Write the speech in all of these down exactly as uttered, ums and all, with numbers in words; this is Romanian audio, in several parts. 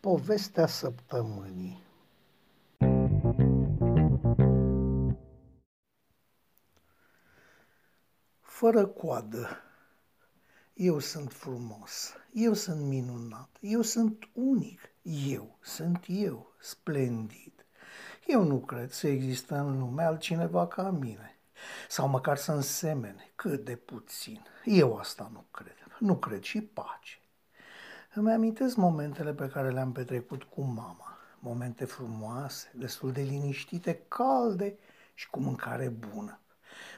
Povestea săptămânii. Fără coadă. Eu sunt frumos, eu sunt minunat, eu sunt unic, eu sunt eu, splendid. Eu nu cred să există în lume altcineva ca mine, sau măcar să însemene, cât de puțin. Eu asta nu cred, nu cred și pace. Îmi amintesc momentele pe care le-am petrecut cu mama, momente frumoase, destul de liniștite, calde și cu mâncare bună.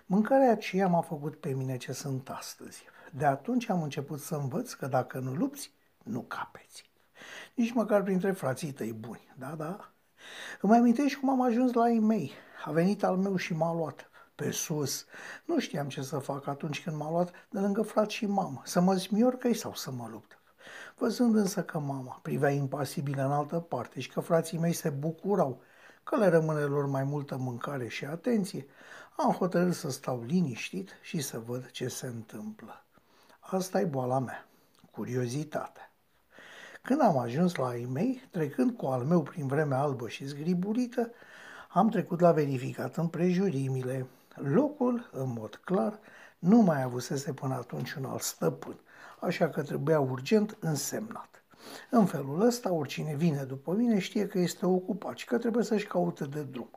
Mâncarea aceea m-a făcut pe mine ce sunt astăzi. De atunci am început să învăț că dacă nu lupți, nu capeți. Nici măcar printre frații tăi buni, da, da. Îmi amintești cum am ajuns la ei mei. A venit al meu și m-a luat pe sus. Nu știam ce să fac atunci când m-a luat de lângă frat și mamă, să mă smiorcăi sau să mă lupt. Văzând însă că mama privea impasibilă în altă parte și că frații mei se bucurau că le rămâne lor mai multă mâncare și atenție, am hotărât să stau liniștit și să văd ce se întâmplă. Asta e boala mea, curiozitatea. Când am ajuns la ei mei, trecând cu al meu prin vremea albă și zgriburită, am trecut la verificat împrejurimile. Locul, în mod clar, nu mai avusese până atunci un alt stăpân, așa că trebuia urgent însemnat. În felul ăsta, oricine vine după mine știe că este ocupat și că trebuie să-și caute de drum.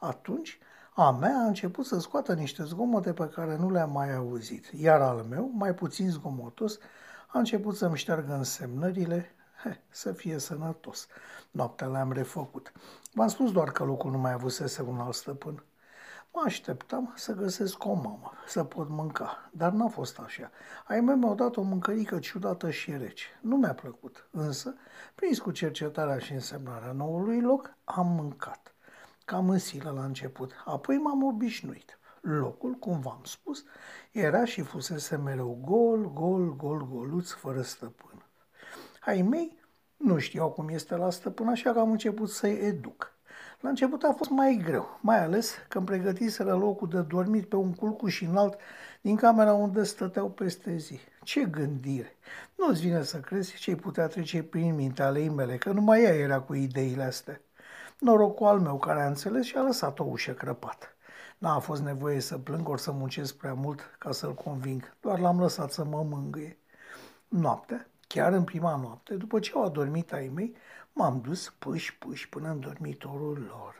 Atunci, a mea a început să scoată niște zgomote pe care nu le-am mai auzit, iar al meu, mai puțin zgomotos, a început să-mi șteargă însemnările, he, să fie sănătos. Noaptea le-am refăcut. V-am spus doar că locul nu mai avusese un alt stăpân. Mă așteptam să găsesc o mamă, să pot mânca, dar n-a fost așa. Ai mei mi-au dat o mâncărică ciudată și rece. Nu mi-a plăcut, însă, prins cu cercetarea și însemnarea noului loc, am mâncat. Cam în silă la început, apoi m-am obișnuit. Locul, cum v-am spus, era și fusese mereu gol, gol, gol, goluț, fără stăpân. Ai mei nu știau cum este la stăpân, așa că am început să-i educ. La început a fost mai greu, mai ales când pregătiseră locul de dormit pe un culcuș înalt din camera unde stăteau peste zi. Ce gândire! Nu-ți vine să crezi ce-i putea trece prin mintea ale mele, că numai ea era cu ideile astea. Norocul al meu care a înțeles și a lăsat o ușă crăpată. N-a fost nevoie să plâng ori să muncesc prea mult ca să-l conving, doar l-am lăsat să mă mângâie. Noaptea, chiar în prima noapte, după ce au adormit ai mei, m-am dus pâși-pâși până în dormitorul lor.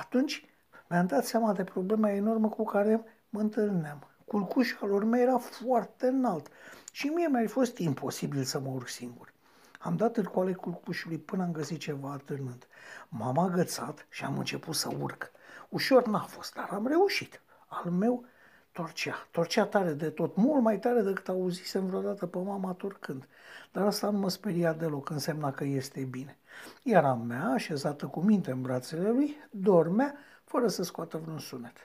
Atunci mi-am dat seama de problema enormă cu care mă întâlneam. Culcușul lor meu era foarte înalt și mie mi-a fost imposibil să mă urc singur. Am dat târcoale culcușului până am găsit ceva atârnând. M-am agățat și am început să urc. Ușor n-a fost, dar am reușit. Al meu torcea, torcea tare de tot, mult mai tare decât auzisem vreodată pe mama torcând. Dar asta nu mă speria deloc, însemna că este bine. Iar a mea, așezată cu minte în brațele lui, dormea fără să scoată vreun sunet.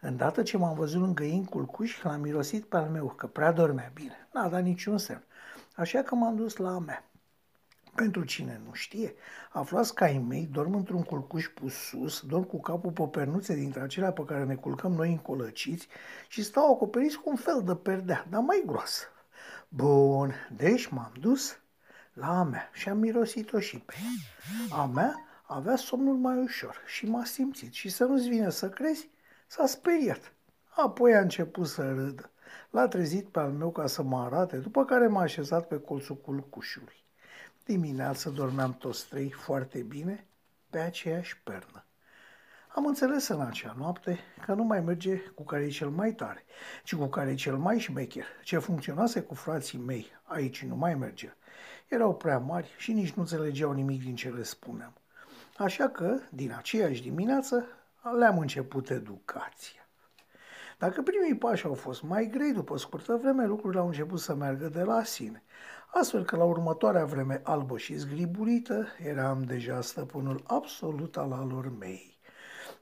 Îndată ce m-am văzut lângă ei în culcuș, l-am mirosit pe al meu, că prea dormea bine, n-a dat niciun semn. Așa că m-am dus la a mea. Pentru cine nu știe, aflați că ai mei dorm într-un culcuș pus sus, dorm cu capul pe pernuțe dintre acelea pe care ne culcăm noi încolăciți și stau acoperiți cu un fel de perdea, dar mai groasă. Bun, deci m-am dus la a mea și am mirosit-o și pe ea. A mea avea somnul mai ușor și m-a simțit și să nu-ți vine să crezi, s-a speriat. Apoi a început să râdă. L-a trezit pe al meu ca să mă arate, după care m-a așezat pe colțul culcușului. Dimineața dormeam toți trei foarte bine pe aceeași pernă. Am înțeles în acea noapte că nu mai merge cu care e cel mai tare, ci cu care e cel mai șmecher. Ce funcționase cu frații mei aici nu mai mergea. Erau prea mari și nici nu înțelegeau nimic din ce le spuneam. Așa că, din aceeași dimineață, le-am început educația. Dacă primii pași au fost mai grei, după scurtă vreme lucrurile au început să meargă de la sine, astfel că la următoarea vreme albă și zgriburită eram deja stăpânul absolut al alor mei,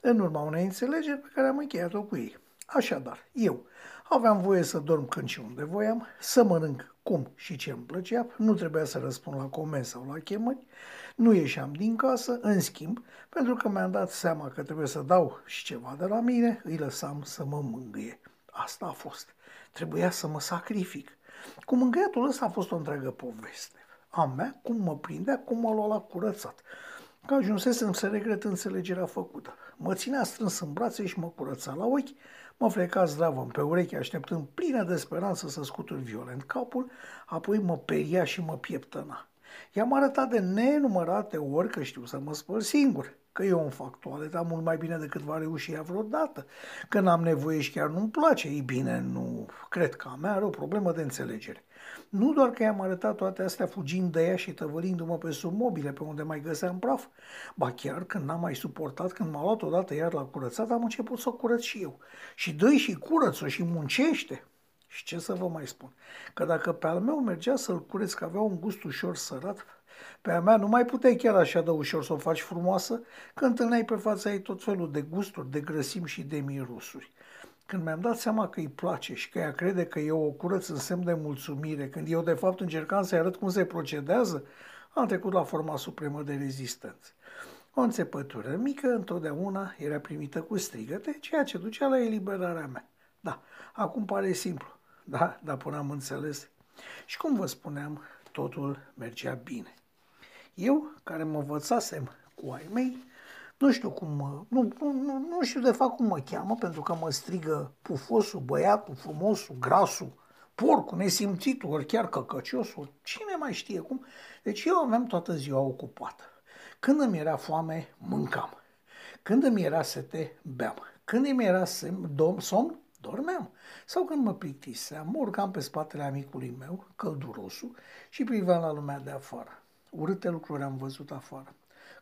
în urma unei înțelegeri pe care am încheiat-o cu ei. Așadar, eu aveam voie să dorm când și unde voiam, să mănânc cum și ce îmi plăcea, nu trebuia să răspund la comenzi sau la chemări, nu ieșeam din casă, în schimb, pentru că mi-am dat seama că trebuie să dau și ceva de la mine, îi lăsam să mă mângâie. Asta a fost. Trebuia să mă sacrific. Cu mângâiatul ăsta a fost o întreagă poveste. A mea, cum mă prindea, cum mă lua la curățat. Că ajunsesem să regret înțelegerea făcută. Mă ținea strâns în brațe și mă curăța la ochi, mă fleca zdravă pe ureche, așteptând plină de speranță să scutur violent capul, apoi mă peria și mă pieptăna. I-am arătat de nenumărate ori că știu să mă spăl singur, că eu îmi fac toaleta mult mai bine decât va reuși ea vreodată, că n-am nevoie și chiar nu-mi place. Ei bine, nu, cred că a mea are o problemă de înțelegere. Nu doar că i-am arătat toate astea fugind de ea și tăvălindu-mă pe sub mobile pe unde mai găseam praf, ba chiar când n-am mai suportat, când m-a luat odată iar la curățat, am început să o curăț și eu. Și dă-i și curăț-o și muncește. Și ce să vă mai spun? Că dacă pe al meu mergea să-l cureț, că avea un gust ușor sărat, pe a mea nu mai puteai chiar așa de ușor să o faci frumoasă, că întâlneai pe fața ei tot felul de gusturi, de grăsimi și de mirosuri. Când mi-am dat seama că îi place și că ea crede că eu o curăț în semn de mulțumire, când eu de fapt încercam să-i arăt cum se procedează, am trecut la forma supremă de rezistență. O înțepătură mică întotdeauna era primită cu strigăte, ceea ce ducea la eliberarea mea. Da, acum pare simplu. Da, dar până am înțeles. Și cum vă spuneam, totul mergea bine. Eu, care mă învățasem cu ai mei, nu știu cum mă, nu, nu, nu știu de fapt cum mă cheamă, pentru că mă strigă pufosul, băiatul, frumosul, grasul, porcul, nesimțitul, ori chiar căcăciosul, cine mai știe cum. Deci eu aveam toată ziua ocupată. Când îmi era foame, mâncam. Când îmi era sete, beam. Când îmi era somn, dormeam. Sau când mă plictiseam, mă urcam pe spatele amicului meu, căldurosul, și priveam la lumea de afară. Urâte lucruri am văzut afară.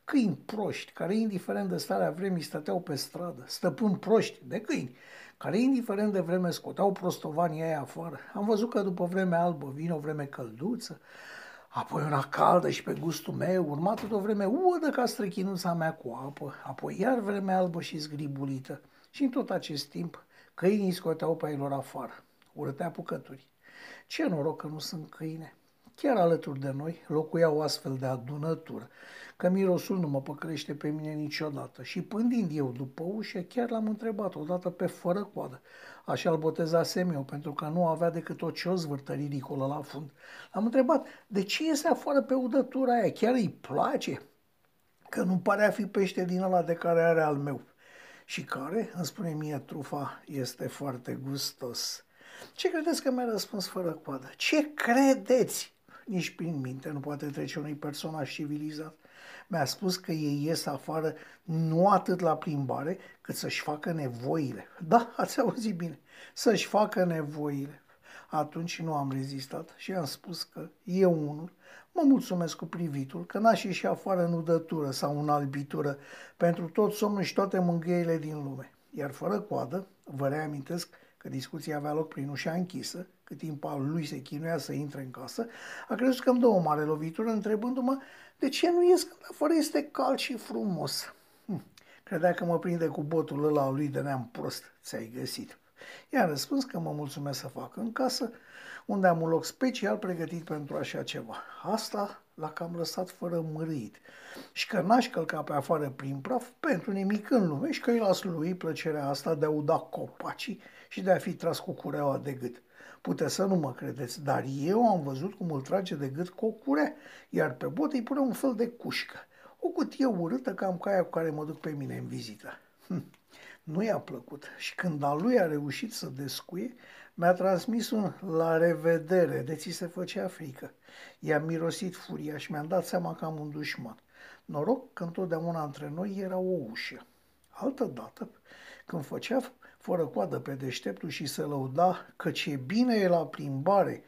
Câini proști, care indiferent de starea vremii stăteau pe stradă, stăpâni proști de câini, care indiferent de vreme scoteau prostovanii aia afară. Am văzut că după vreme albă vine o vreme călduță, apoi una caldă și pe gustul meu, urmată de o vreme udă ca străchinuța mea cu apă, apoi iar vreme albă și zgribulită. Și în tot acest timp, câinii scoteau pe ai lor afară, urâte apucături. Ce noroc că nu sunt câine! Chiar alături de noi locuia o astfel de adunătură, că mirosul nu mă păcălește pe mine niciodată. Și pândind eu după ușă, chiar l-am întrebat odată pe Fără Coadă. Așa-l botezasem eu, pentru că nu avea decât o ciozvârtă ridicolă la fund. L-am întrebat, de ce iese afară pe udătura aia? Chiar îi place? Că nu pare a fi pește din ăla de care are al meu. Și care, îmi spune mie trufa, este foarte gustos. Ce credeți că mi-a răspuns Fără Coadă? Ce credeți? Nici prin minte nu poate trece unui personaj civilizat. Mi-a spus că ei ies afară nu atât la plimbare, cât să-și facă nevoile. Da, ați auzit bine, să-și facă nevoile. Atunci nu am rezistat și am spus că eu unul mă mulțumesc cu privitul, că n-aș ieși afară în udătură sau în albitură pentru tot somnul și toate mângâiele din lume. Iar Fără Coadă, vă reamintesc că discuția avea loc prin ușa închisă, cât timp al lui se chinuia să intre în casă, a crezut că îmi dă o mare lovitură întrebându-mă de ce nu ies când afară este cald și frumos. Hm. Credea că mă prinde cu botul ăla lui de neam prost, ți-ai găsit. I-am răspuns că mă mulțumesc să fac în casă, unde am un loc special pregătit pentru așa ceva. Asta l-a cam lăsat fără mârâit și că n-aș călca pe afară prin praf pentru nimic în lume și că îi las lui plăcerea asta de a uda copacii și de a fi tras cu cureaua de gât. Puteți să nu mă credeți, dar eu am văzut cum îl trage de gât cu o curea, iar pe bot îi pune un fel de cușcă, o cutie urâtă cam ca aia cu care mă duc pe mine în vizită. Hm. Nu i-a plăcut și când a lui a reușit să descuie, mi-a transmis un la revedere, de ți se făcea frică. I-am mirosit furia și mi-am dat seama că am un dușman. Noroc că întotdeauna între noi era o ușă. Altă dată, când făcea Fără Coadă pe deșteptul și se lăuda că ce bine e la plimbare,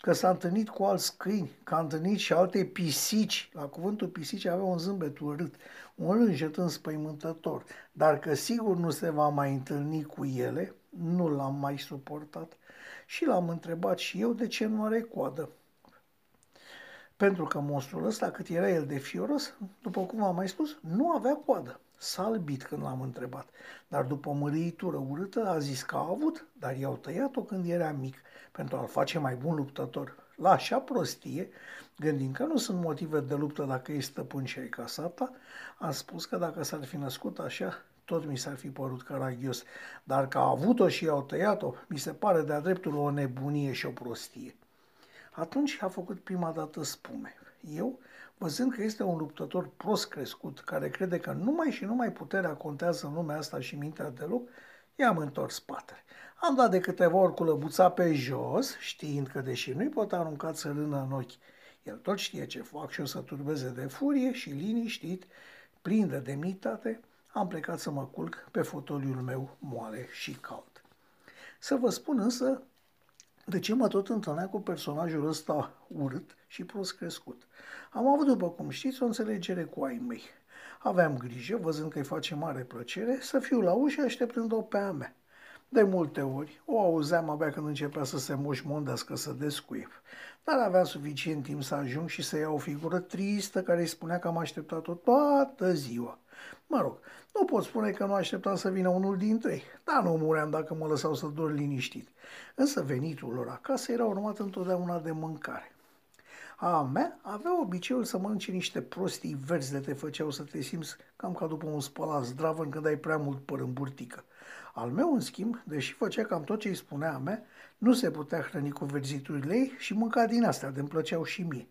că s-a întâlnit cu alți câini, că a întâlnit și alte pisici. La cuvântul pisici avea un zâmbet urât, un rânjet înspăimântător, dar că sigur nu se va mai întâlni cu ele, nu l-am mai suportat și l-am întrebat și eu de ce nu are coadă. Pentru că monstrul ăsta, cât era el de fioros, după cum v-am mai spus, nu avea coadă. S-a albit când l-am întrebat, dar după o mărâitură urâtă a zis că a avut, dar i-au tăiat-o când era mic, pentru a-l face mai bun luptător. La așa prostie, gândind că nu sunt motive de luptă dacă ești stăpân și ai casata, am spus că dacă s-ar fi născut așa, tot mi s-ar fi părut caragios, dar că a avut-o și i-au tăiat-o, mi se pare de-a dreptul o nebunie și o prostie. Atunci a făcut prima dată spume. Eu, văzând că este un luptător prost crescut, care crede că numai și numai puterea contează în lumea asta și mintea deloc, i-am întors spatele. Am dat de câteva ori cu lăbuța pe jos, știind că deși nu-i pot arunca țărâna în ochi, el tot știe ce fac și o să turbeze de furie și liniștit, plin de demnitate, am plecat să mă culc pe fotoliul meu moale și cald. Să vă spun însă de ce mă tot întâlneam cu personajul ăsta urât și prost crescut. Am avut, după cum știți, o înțelegere cu ai mei. Aveam grijă, văzând că îi face mare plăcere, să fiu la ușă așteptând-o pe a mea. De multe ori o auzeam abia când începea să se moșmondească, să descuie, dar avea suficient timp să ajung și să iau o figură tristă care îi spunea că am așteptat-o toată ziua. Mă rog, nu pot spune că nu așteptam să vină unul dintre ei, dar nu muream dacă mă lăsau să dorm liniștit. Însă venitul lor acasă era urmat întotdeauna de mâncare. A mea avea obiceiul să mănânce niște prostii verzi de te făceau să te simți cam ca după un spălat zdravăn când ai prea mult păr în burtică. Al meu, în schimb, deși făcea cam tot ce îi spunea a mea, nu se putea hrăni cu verziturile ei și mânca din astea, de-mi plăceau și mie.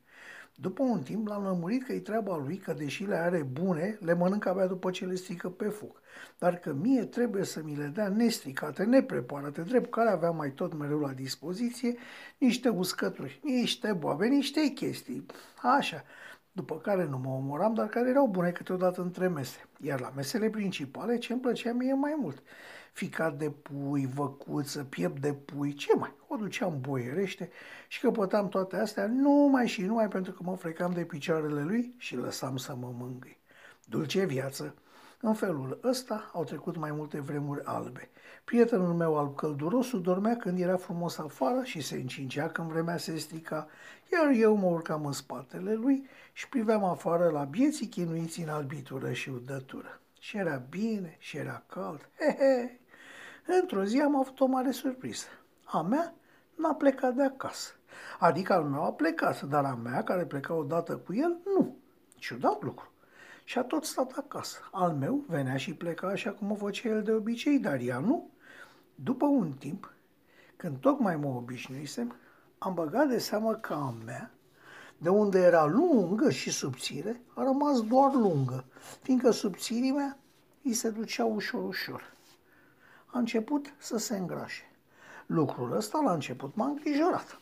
După un timp l-am lămurit că e treaba lui, că deși le are bune, le mănâncă abia după ce le strică pe foc, dar că mie trebuie să mi le dea nestricate, nepreparate, drept care aveam mai tot mereu la dispoziție niște uscături, niște boabe, niște chestii, așa, după care nu mă omoram, dar care erau bune câteodată între mese. Iar la mesele principale ce îmi plăcea mie mai mult? Ficat de pui, văcuță, piept de pui, ce mai? O duceam boierește și căpătam toate astea numai și numai pentru că mă frecam de picioarele lui și lăsam să mă mângâi. Dulce viață! În felul ăsta au trecut mai multe vremuri albe. Prietenul meu alb căldurosu dormea când era frumos afară și se încingea când vremea se strica, iar eu mă urcam în spatele lui și priveam afară la bieții chinuiți în albitură și udătură. Și era bine, și era cald, he, he. Într-o zi am avut o mare surpriză. A mea n-a plecat de acasă. Adică al meu a plecat, dar a mea, care pleca odată cu el, nu. Ciudat lucru. Și a tot stat acasă. Al meu venea și pleca așa cum o făcea el de obicei, dar ea nu. După un timp, când tocmai mă obișnuisem, am băgat de seamă că a mea, de unde era lungă și subțire, a rămas doar lungă, fiindcă subțirimea îi se ducea ușor, ușor. A început să se îngrașe. Lucrul ăsta la început m-a îngrijorat,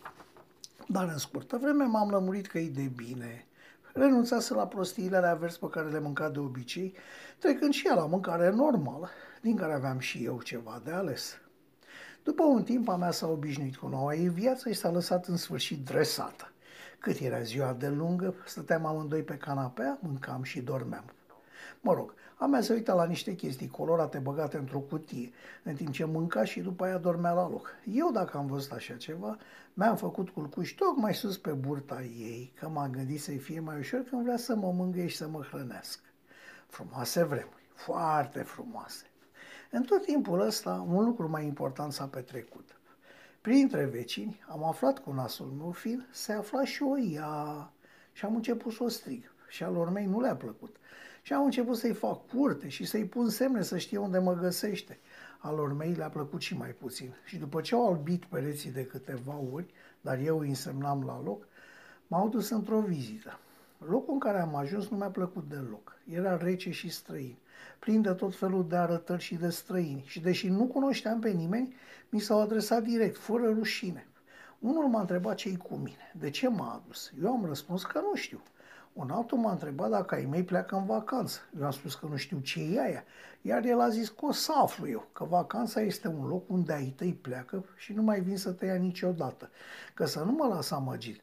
dar în scurtă vreme m-am lămurit că e de bine. Renunțase la prostiile alea verzi pe care le mânca de obicei, trecând și ea la mâncare normală, din care aveam și eu ceva de ales. După un timp, a mea s-a obișnuit cu noua ei viață și s-a lăsat în sfârșit dresată. Cât era ziua de lungă, stăteam amândoi pe canapea, mâncam și dormeam. Mă rog, a mea se uita la niște chestii colorate băgate într-o cutie, în timp ce mânca și după aia dormea la loc. Eu, dacă am văzut așa ceva, mi-am făcut culcuș tocmai sus pe burta ei, că m-am gândit să-i fie mai ușor când vrea să mă mângâie și să mă hrănească. Frumoase vremuri, foarte frumoase. În tot timpul ăsta, un lucru mai important s-a petrecut. Printre vecini, am aflat cu nasul meu fin, se afla și o ea și am început să o strig și al lor mei nu le-a plăcut. Și am început să-i fac curte și să-i pun semne să știe unde mă găsește. Alor mei le-a plăcut și mai puțin. Și după ce au albit pereții de câteva ori, dar eu îi însemnam la loc, m-au dus într-o vizită. Locul în care am ajuns nu mi-a plăcut deloc. Era rece și străin, plin de tot felul de arătări și de străini. Și deși nu cunoșteam pe nimeni, mi s-au adresat direct, fără rușine. Unul m-a întrebat ce-i cu mine, de ce m-a adus. Eu am răspuns că nu știu. Un altul m-a întrebat dacă ai mei pleacă în vacanță. Eu am spus că nu știu ce e aia, iar el a zis că o să aflu eu, că vacanța este un loc unde ai tăi pleacă și nu mai vin să te ia niciodată, că să nu mă las amăgit,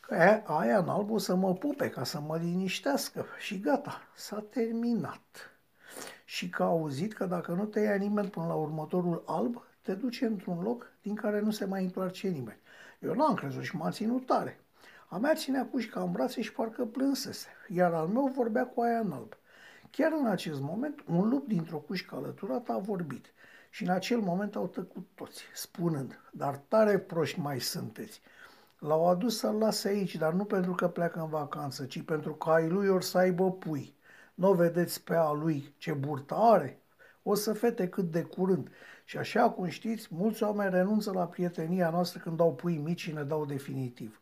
că aia, aia în alb o să mă pupe ca să mă liniștească și gata, s-a terminat. Și că a auzit că dacă nu te ia nimeni până la următorul alb, te duce într-un loc din care nu se mai întoarce nimeni. Eu n-am crezut și m-a ținut tare. A mea ținea pușca în brațe și parcă plânsese, iar al meu vorbea cu aia în alb. Chiar în acest moment, un lup dintr-o cușcă alăturată a vorbit și în acel moment au tăcut toți, spunând, dar tare proști mai sunteți. L-au adus să-l lase aici, dar nu pentru că pleacă în vacanță, ci pentru că ai lui or să aibă pui. Nu vedeți pe a lui ce burtă are? O să fete cât de curând. Și așa cum știți, mulți oameni renunță la prietenia noastră când au pui mici și ne dau definitiv.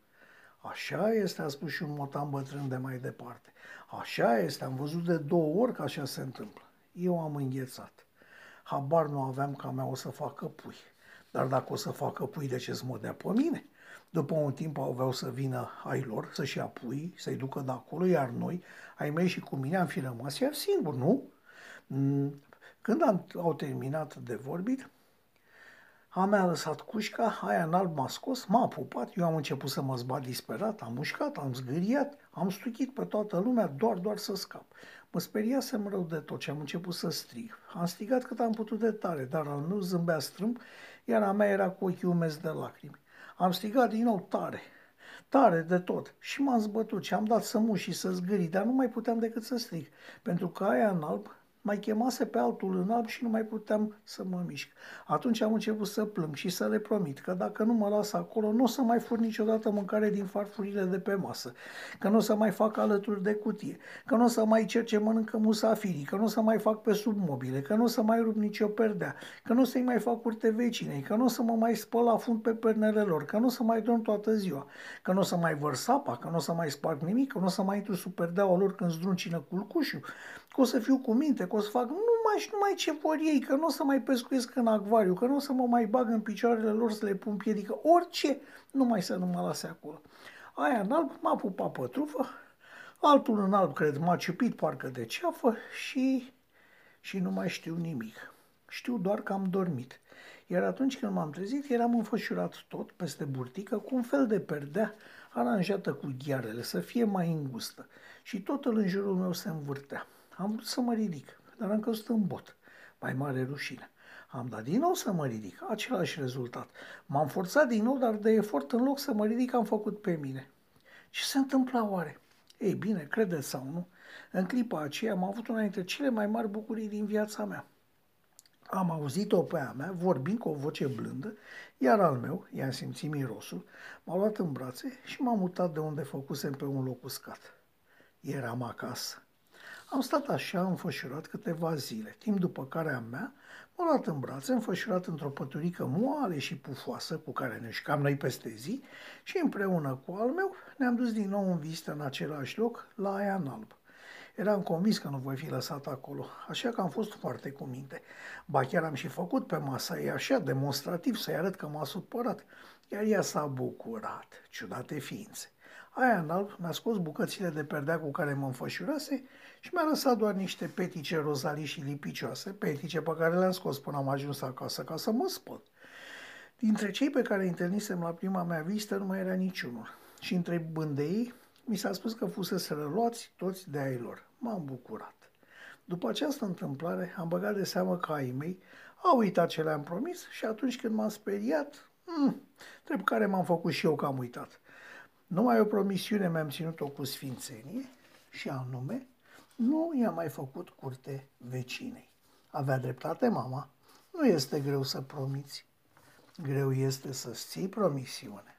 Așa este, a spus și un motan bătrân de mai departe. Așa este, am văzut de două ori că așa se întâmplă. Eu am înghețat. Habar nu aveam că a mea o să facă pui. Dar dacă o să facă pui, de ce-ți mă dea pe mine? După un timp aveau să vină ai lor, să-și ia pui, să-i ducă de acolo, iar noi, ai mei și cu mine, am fi rămas iar singur, nu? Când am, au terminat de vorbit, a mea a lăsat cușca, aia în alb m-a scos, m-a pupat, eu am început să mă zbat disperat, am mușcat, am zgâriat, am stuchit pe toată lumea, doar, doar să scap. Mă speriasem rău de tot și am început să strig. Am strigat cât am putut de tare, dar al meu zâmbea strâmb, iar a mea era cu ochii umezi de lacrimi. Am strigat din nou tare, tare de tot și m-am zbătut și am dat să mușc și să zgâri, dar nu mai puteam decât să strig, pentru că aia în alb mai chemase pe altul în alb și nu mai puteam să mă mișc. Atunci am început să plâng și să le promit că dacă nu mă las acolo, nu o să mai fur niciodată mâncare din farfurile de pe masă, că nu o să mai fac alături de cutie, că nu o să mai cer ce mănâncă musafirii, că nu o să mai fac pe sub mobile, că nu o să mai rup nicio perdea, că nu o să-i mai fac curte vecinei, că nu o să mă mai spăl la fund pe pernele lor, că nu o să mai dorm toată ziua, că nu o să mai vărs apa, că nu o să mai sparg nimic, că nu o să mai intru sub perdeaua lor când zdruncină culcușul, că o să fiu cu minte, că o să fac numai și numai ce vor ei, că nu o să mai pescuiesc în acvariu, că nu o să mă mai bag în picioarele lor să le pun piedică, orice, numai să nu mă lase acolo. Aia în alb m-a pupat pe trufă, altul în alb, cred, m-a ciupit parcă de ceafă și, și nu mai știu nimic. Știu doar că am dormit. Iar atunci când m-am trezit, eram înfășurat tot peste burtică cu un fel de perdea aranjată cu ghearele, să fie mai îngustă. Și totul în jurul meu se învârtea. Am vrut să mă ridic, dar am căzut în bot. Mai mare rușine. Am dat din nou să mă ridic, același rezultat. M-am forțat din nou, dar de efort în loc să mă ridic am făcut pe mine. Ce se întâmpla oare? Ei bine, credeți sau nu, în clipa aceea am avut una dintre cele mai mari bucurii din viața mea. Am auzit-o pe a mea vorbind cu o voce blândă, iar al meu, i-am simțit mirosul, m-a luat în brațe și m-a mutat de unde făcusem pe un loc uscat. Eram acasă. Am stat așa înfășurat câteva zile, timp după care a mea m-a luat în brațe, înfășurat într-o păturică moale și pufoasă cu care ne jucam noi peste zi și împreună cu al meu ne-am dus din nou în vizită în același loc, la aia în alb. Eram convins că nu voi fi lăsat acolo, așa că am fost foarte cu minte. Ba chiar am și făcut pe masa ei așa, demonstrativ, să-i arăt că m-a supărat, iar ea s-a bucurat, ciudate ființe. Aia în alb mi-a scos bucățile de perdea cu care mă înfășurase și mi-a lăsat doar niște petice rozalii și lipicioase, petice pe care le-am scos până am ajuns acasă ca să mă spăl. Dintre cei pe care îi întâlnisem la prima mea vizită nu mai era niciunul și între bândeii mi s-a spus că fuseseră luați toți de ai lor. M-am bucurat. După această întâmplare am băgat de seamă că ai mei au uitat ce le-am promis și atunci când m-am speriat, hmm, trebuie care m-am făcut și eu că am uitat. Numai o promisiune mi-am ținut-o cu sfințenie și anume, nu i-am mai făcut curte vecinei. Avea dreptate mama, nu este greu să promiți, greu este să-ți ții promisiune.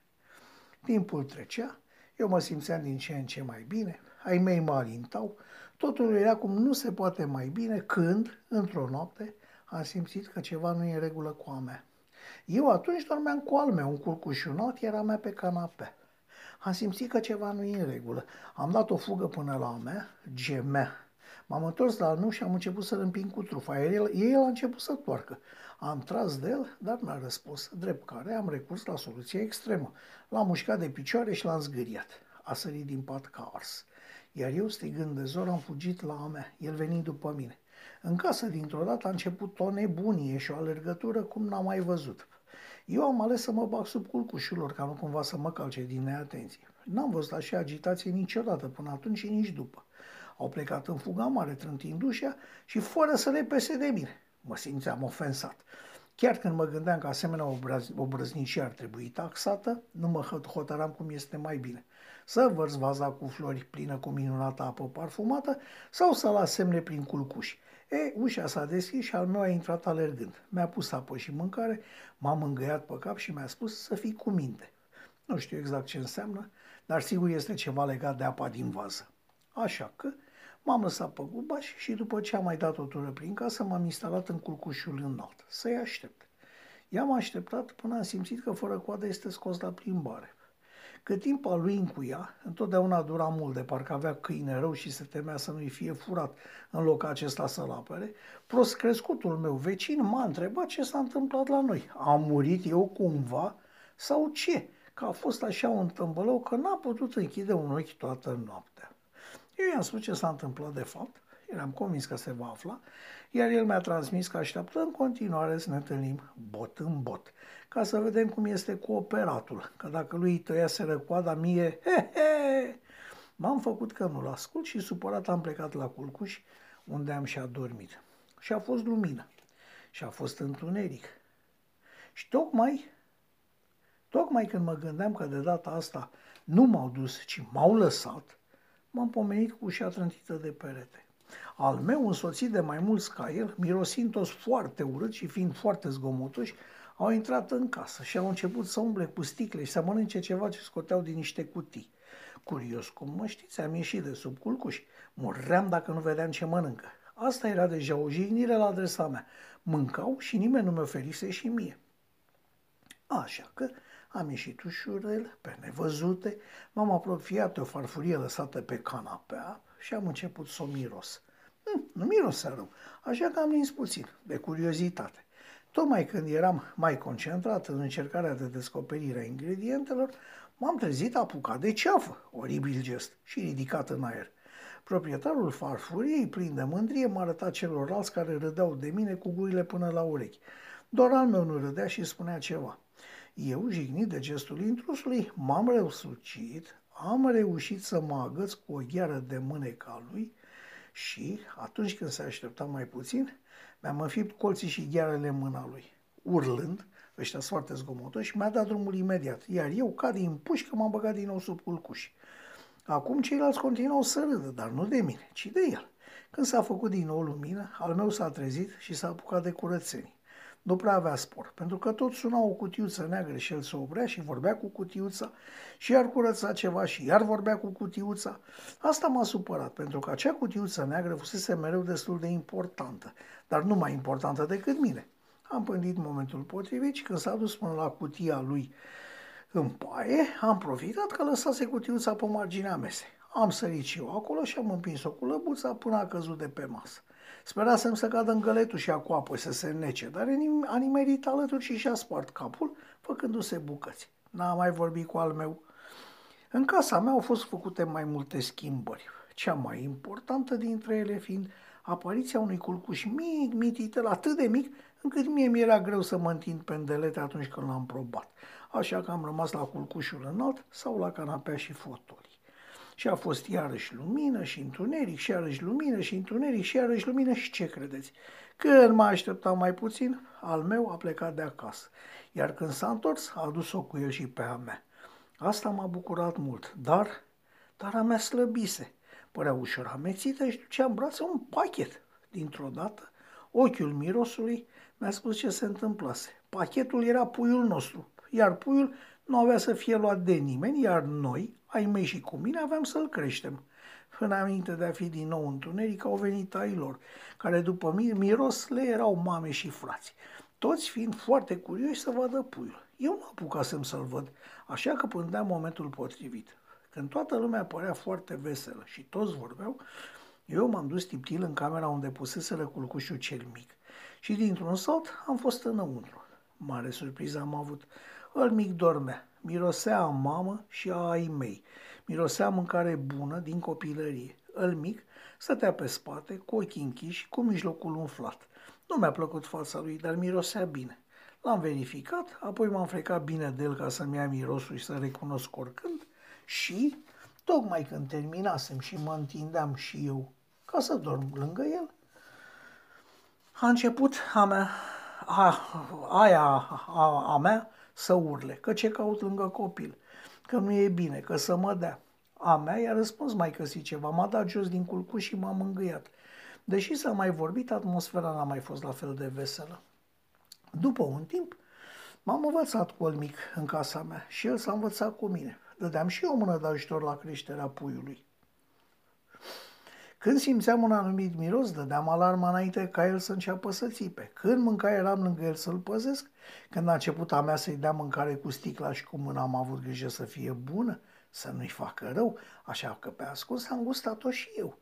Timpul trecea, eu mă simțeam din ce în ce mai bine, ai mei mă alintau, totul era cum nu se poate mai bine când, într-o noapte, am simțit că ceva nu e în regulă cu a mea. Eu atunci dormeam cu al meu, un curcușunat, iar a mea pe canapea. Am simțit că ceva nu e în regulă. Am dat o fugă până la a mea, gemea. M-am întors la al meu și am început să-l împing cu trufa. El, el a început să toarcă. Am tras de el, dar n-a răspuns, drept care am recurs la soluția extremă. L-am mușcat de picioare și l-am zgâriat. A sărit din pat ca ars. Iar eu, strigând de zor, am fugit la a mea, el venind după mine. În casă, dintr-o dată, a început o nebunie și o alergătură cum n-am mai văzut. Eu am ales să mă bag sub culcușul lor, ca nu cumva să mă calce din neatenție. N-am văzut așa agitație niciodată până atunci și nici după. Au plecat în fuga mare, trântind ușa și fără să le pese de mine. Mă simțeam ofensat. Chiar când mă gândeam că asemenea obrăznicie ar trebui taxată, nu mă hotăram cum este mai bine. Să vărs vaza cu flori plină cu minunată apă parfumată sau să las semne prin culcuși. E, ușa s-a deschis și al meu a intrat alergând. Mi-a pus apă și mâncare, m-a mângâiat pe cap și mi-a spus să fii cu minte. Nu știu exact ce înseamnă, dar sigur este ceva legat de apa din vază. Așa că m-am lăsat pe gubaș și după ce am mai dat o tură prin casă, m-am instalat în culcușul înalt, să-i aștept. I-am așteptat până am simțit că fără coadă este scos la plimbare. Cât timp al lui încuia, întotdeauna dura mult, de parcă avea câine rău și se temea să nu-i fie furat în loc acesta să-l apere, prost crescutul meu vecin m-a întrebat ce s-a întâmplat la noi. Am murit eu cumva sau ce? Că a fost așa un tâmbălău că n-a putut închide un ochi toată noaptea. Eu i-am spus ce s-a întâmplat de fapt, eram convins că se va afla, iar el mi-a transmis că așteaptă în continuare să ne întâlnim bot în bot, ca să vedem cum este cu operatul, că dacă lui îi tăiaseră coada mie, he, he! M-am făcut că nu-l ascult și supărat am plecat la culcuș, unde am și adormit. Și a fost lumină, și a fost întuneric. Și tocmai, tocmai când mă gândeam că de data asta nu m-au dus, ci m-au lăsat, m-am pomenit cu ușa trântită de perete. Al meu, însoțit de mai mulți ca el, mirosind toți foarte urât și fiind foarte zgomotoși, au intrat în casă și au început să umble cu sticle și să mănânce ceva ce scoteau din niște cutii. Curios cum mă știți, am ieșit de sub culcuș, muream dacă nu vedeam ce mănâncă. Asta era deja o jignire la adresa mea. Mâncau și nimeni nu mi-o oferise și mie. Așa că am ieșit ușurel, pe nevăzute, m-am apropiat de o farfurie lăsată pe canapea și am început să o miros. Hm, nu mirosea rău, așa că am lins puțin, de curiozitate. Tocmai când eram mai concentrat în încercarea de descoperire a ingredientelor, m-am trezit apucat de ceafă, oribil gest, și ridicat în aer. Proprietarul farfuriei, plin de mândrie, m-a arătat celorlalți care râdeau de mine cu gurile până la urechi. Doar al meu nu râdea și spunea ceva. Eu, jignit de gestul intrusului, m-am răsucit, am reușit să mă agăț cu o gheară de mâneca lui și, atunci când se aștepta mai puțin, mi-am înfipt colții și ghearele în mâna lui. Urlând, ăștia sunt foarte zgomotoși, mi-a dat drumul imediat, iar eu, ca din pușcă, m-am băgat din nou sub culcuș. Acum ceilalți continuau să râdă, dar nu de mine, ci de el. Când s-a făcut din nou lumină, al meu s-a trezit și s-a apucat de curățenii. Nu prea avea spor, pentru că tot suna o cutiuță neagră și el se oprea și vorbea cu cutiuța și iar curăța ceva și iar vorbea cu cutiuța. Asta m-a supărat, pentru că acea cutiuță neagră fusese mereu destul de importantă, dar nu mai importantă decât mine. Am pândit momentul potrivit și când s-a dus până la cutia lui în paie, am profitat că lăsase cutiuța pe marginea mesei. Am sărit și eu acolo și am împins-o cu lăbuța până a căzut de pe masă. Sperasem să cadă în găletul și cu apă să se nece, dar a nimerit alături și și-a spart capul, făcându-se bucăți. N-am mai vorbit cu al meu. În casa mea au fost făcute mai multe schimbări, cea mai importantă dintre ele fiind apariția unui culcuș mic, mititel, atât de mic, încât mie mi-era greu să mă întind pe îndelete atunci când l-am probat. Așa că am rămas la culcușul înalt sau la canapea și fotolii. Și a fost iarăși lumină și întuneric, și iarăși lumină și întuneric, și iarăși lumină și ce credeți? Când m-a așteptat mai puțin, al meu a plecat de acasă, iar când s-a întors, a adus-o cu el și pe a mea. Asta m-a bucurat mult, dar, dar a mea slăbise, părea ușor amețită și ducea în brațe un pachet. Dintr-o dată, ochiul mirosului mi-a spus ce se întâmplase. Pachetul era puiul nostru, iar puiul nu avea să fie luat de nimeni, iar noi, ai mei și cu mine, aveam să-l creștem. Înainte de a fi din nou întuneric, au venit ai lor, care după miros le erau mame și frați, toți fiind foarte curioși să vadă puiul. Eu nu apucasem să-l văd, așa că pândeam momentul potrivit. Când toată lumea părea foarte veselă și toți vorbeau, eu m-am dus tiptil în camera unde puseseră culcușul cel mic și dintr-un salt am fost înăuntru. Mare surpriză am avut. Îl mic dormea, mirosea a mamă și a ai mei, mirosea mâncare bună din copilărie. Îl mic stătea pe spate, cu ochii închiși, cu mijlocul umflat. Nu mi-a plăcut fața lui, dar mirosea bine. L-am verificat, apoi m-am frecat bine de el ca să-mi ia mirosul și să recunosc oricând și, tocmai când terminasem și mă întindeam și eu ca să dorm lângă el, a început a mea, a, aia a, a mea, să urle, că ce caut lângă copil, că nu e bine, că să mă dea. A mea i-a răspuns maicăsii ceva, m-a dat jos din culcuș și m-a mângâiat. Deși s-a mai vorbit, atmosfera n-a mai fost la fel de veselă. După un timp, m-am învățat cu el mic în casa mea și el s-a învățat cu mine. Dădeam și eu o mână de ajutor la creșterea puiului. Când simțeam un anumit miros, dădeam alarma înainte ca el să înceapă să țipe. Când mânca, eram lângă el să-l păzesc. Când a început a mea să-i dea mâncare cu sticla și cu mâna, am avut grijă să fie bună, să nu-i facă rău, așa că pe ascuns am gustat-o și eu.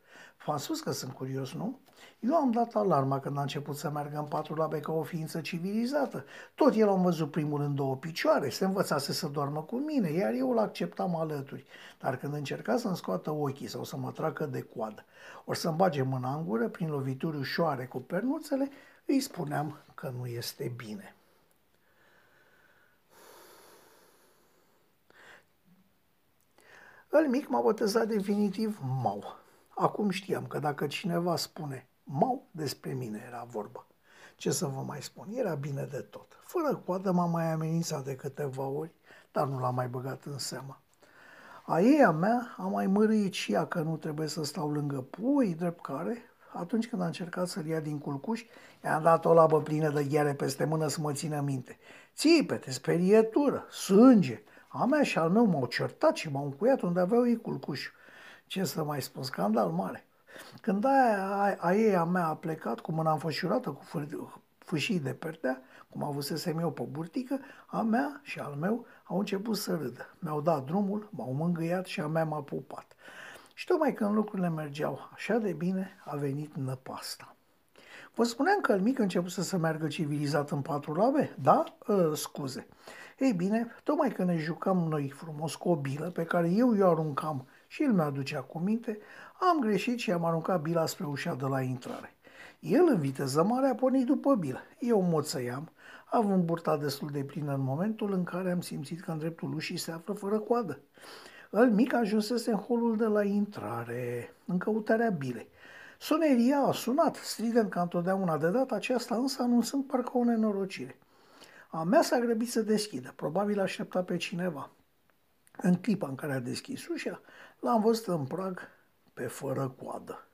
V-am spus că sunt curios, nu? Eu am dat alarma când a început să meargă în patru labe ca o ființă civilizată. Tot el am văzut primul în două picioare, se învățase să doarmă cu mine, iar eu îl acceptam alături. Dar când încerca să-mi scoată ochii sau să mă tragă de coadă, ori să-mi bage mâna în gură prin lovituri ușoare cu pernuțele, îi spuneam că nu este bine. El mic m-a botezat definitiv Mau. Acum știam că dacă cineva spune Mau, despre mine era vorba. Ce să vă mai spun, era bine de tot. Fără coadă m-a mai amenințat de câteva ori, dar nu l-a mai băgat în seamă. A eia mea a mai mărâit și ea că nu trebuie să stau lângă pui, drept care, atunci când a încercat să-l ia din culcuș, i-a dat o labă plină de gheare peste mână să mă țină minte. Țipete, sperietură, sânge. A mea și al meu m-au certat și m-au încuiat unde aveau ei culcușul. Ce să mai spun, scandal mare. Când aia, a ei a mea a plecat, cu mâna înfășurată cu fâșii de perdea, cum avusesem eu pe burtică, a mea și al meu au început să râdă. Mi-au dat drumul, m-au mângâiat și a mea m-a pupat. Și tocmai când lucrurile mergeau așa de bine, a venit năpasta. Vă spuneam că el mic începuse să meargă civilizat în patru labe? Da? Uh, scuze. Ei bine, tocmai când ne jucam noi frumos cu o bilă pe care eu i-o aruncam și el mi-o aducea cu minte, am greșit și am aruncat bila spre ușa de la intrare. El, în viteză mare, a pornit după bilă. Eu moțăiam, având burta destul de plină în momentul în care am simțit că în dreptul ușii se află Fără coadă. El mic ajunsese în holul de la intrare, în căutarea bilei. Soneria a sunat, strident ca întotdeauna, de data aceasta însă anunțând parcă o nenorocire. A mea s-a grăbit să deschidă, probabil aștepta pe cineva. În clipa în care a deschis ușa, l-am văzut în prag pe Fără coadă.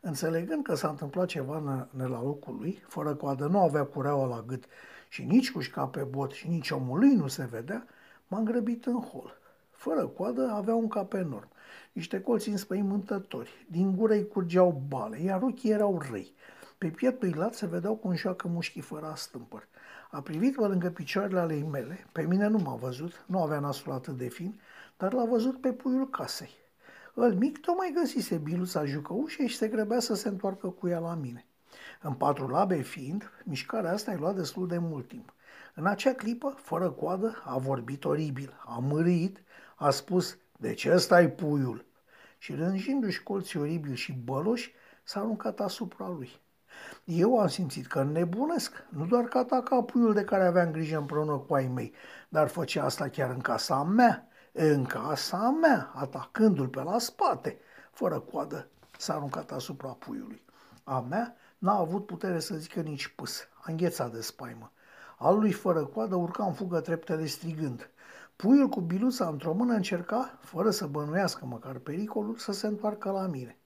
Înțelegând că s-a întâmplat ceva ne la locul lui, Fără coadă nu avea cureaua la gât și nici cușca pe bot și nici omul lui nu se vedea, m-am grăbit în hol. Fără coadă avea un cap enorm, niște colți înspăimântători, din gură îi curgeau bale, iar ochii erau răi. Pe pieptul lat se vedeau cum joacă mușchii fără astâmpăr. A privit pe lângă picioarele alei mele, pe mine nu m-a văzut, nu avea nasul atât de fin, dar l-a văzut pe puiul casei. El mic tocmai găsise biluța jucăușei și se grăbea să se întoarcă cu ea la mine. În patru labe fiind, mișcarea asta i-a luat destul de mult timp. În acea clipă, Fără coadă, a vorbit oribil, a mârâit, a spus, de ce stai puiul? Și rânjindu-și colții oribili și băloși, s-a aruncat asupra lui. Eu am simțit că nebunesc, nu doar că ataca puiul de care aveam grijă împreună cu ai mei, dar făcea asta chiar în casa mea, în casa mea, atacându-l pe la spate. Fără coadă s-a aruncat asupra puiului. A mea n-a avut putere să zică nici pâs, a înghețat de spaimă. Al lui Fără coadă urca în fugă treptele strigând. Puiul cu biluța într-o mână încerca, fără să bănuiască măcar pericolul, să se întoarcă la mine.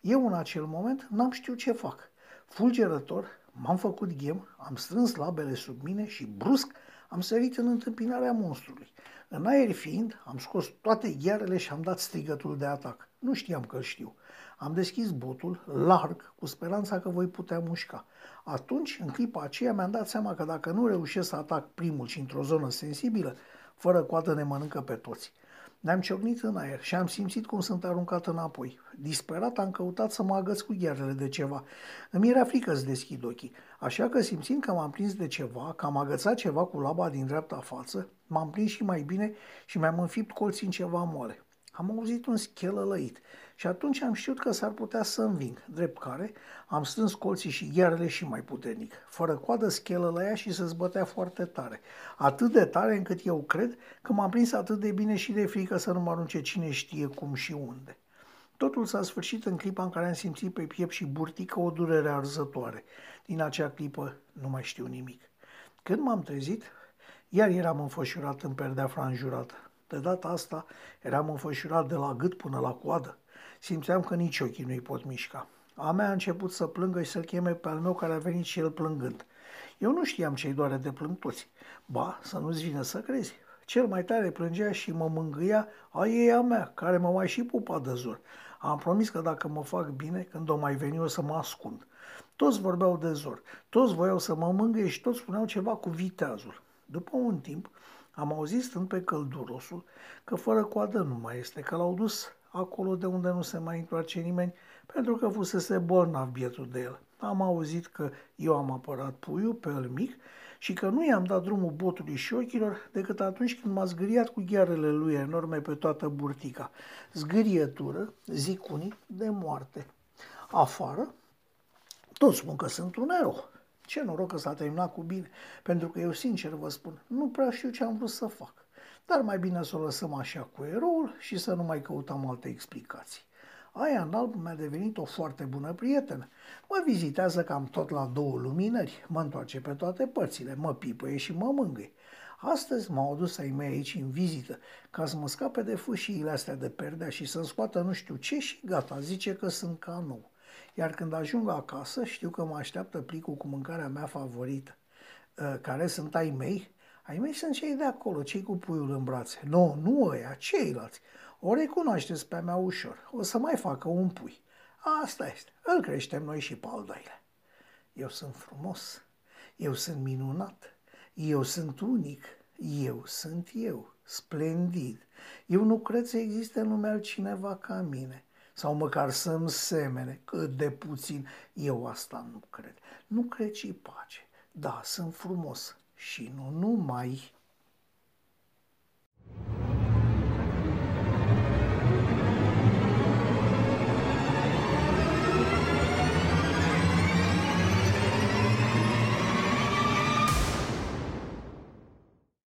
Eu în acel moment n-am știut ce fac. Fulgerător, m-am făcut ghem, am strâns labele sub mine și, brusc, am sărit în întâmpinarea monstrului. În aer fiind, am scos toate ghearele și am dat strigătul de atac. Nu știam că-l știu. Am deschis botul, larg, cu speranța că voi putea mușca. Atunci, în clipa aceea, mi-am dat seama că dacă nu reușesc să atac primul și într-o zonă sensibilă, Fără coadă ne mănâncă pe toți. Ne-am ciocnit în aer și am simțit cum sunt aruncat înapoi. Disperat am căutat să mă agăț cu ghearele de ceva. Îmi era frică să deschid ochii, așa că simțind că m-am prins de ceva, că am agățat ceva cu laba din dreapta față, m-am prins și mai bine și mi-am înfipt colții în ceva moale. Am auzit un schelălăit și atunci am știut că s-ar putea să înving, drept care am strâns colții și ghearele și mai puternic. Fără coadă schelălăia și se zbătea foarte tare, atât de tare încât eu cred că m-am prins atât de bine și de frică să nu mă arunce cine știe cum și unde. Totul s-a sfârșit în clipa în care am simțit pe piept și burtică o durere arzătoare. Din acea clipă nu mai știu nimic. Când m-am trezit, iar eram înfășurat în perdea franjurată. De data asta eram înfășurat de la gât până la coadă. Simțeam că nici ochii nu-i pot mișca. A mea a început să plângă și să-l cheme pe al meu care a venit și el plângând. Eu nu știam ce-i doare de plâng toți. Ba, să nu-ți vină să crezi. Cel mai tare plângea și mă mângâia a ei a mea, care mă mai și pupa de zor. Am promis că dacă mă fac bine, când o mai veni, o să mă ascund. Toți vorbeau de zor, toți voiau să mă mângâie și toți spuneau ceva cu viteazul. După un timp, am auzit stând pe căldurosul că Fără Coadă nu mai este, că l-au dus acolo de unde nu se mai întoarce nimeni, pentru că fusese bolnav bietul de el. Am auzit că eu am apărat puiul pe el mic și că nu i-am dat drumul botului și ochilor decât atunci când m-a zgâriat cu ghearele lui enorme pe toată burtica. Zgârietură, zic unii, de moarte. Afară, toți spun că sunt un erou. Ce noroc că s-a terminat cu bine, pentru că eu sincer vă spun, nu prea știu ce am vrut să fac. Dar mai bine să o lăsăm așa cu eroul și să nu mai căutăm alte explicații. Aia în alb mi-a devenit o foarte bună prietenă. Mă vizitează cam tot la două luminări, mă întoarce pe toate părțile, mă pipăie și mă mângâie. Astăzi m-au adus ai mei aici în vizită, ca să mă scape de fâșiile astea de perdea și să-mi scoată nu știu ce și gata, zice că sunt ca nou. Iar când ajung acasă știu că mă așteaptă plicul cu mâncarea mea favorită, care sunt ai mei. Ai mei sunt cei de acolo, cei cu puiul în brațe. Nu, nu ăia, ceilalți. O recunoașteți pe-a mea ușor. O să mai facă un pui. Asta este. Îl creștem noi și pe al doilea. Eu sunt frumos. Eu sunt minunat. Eu sunt unic. Eu sunt eu. Splendid. Eu nu cred să existe în lume altcineva ca mine. Sau măcar să-mi semene. Cât de puțin. Eu asta nu cred. Nu cred și pace. Da, sunt frumos. Și nu numai...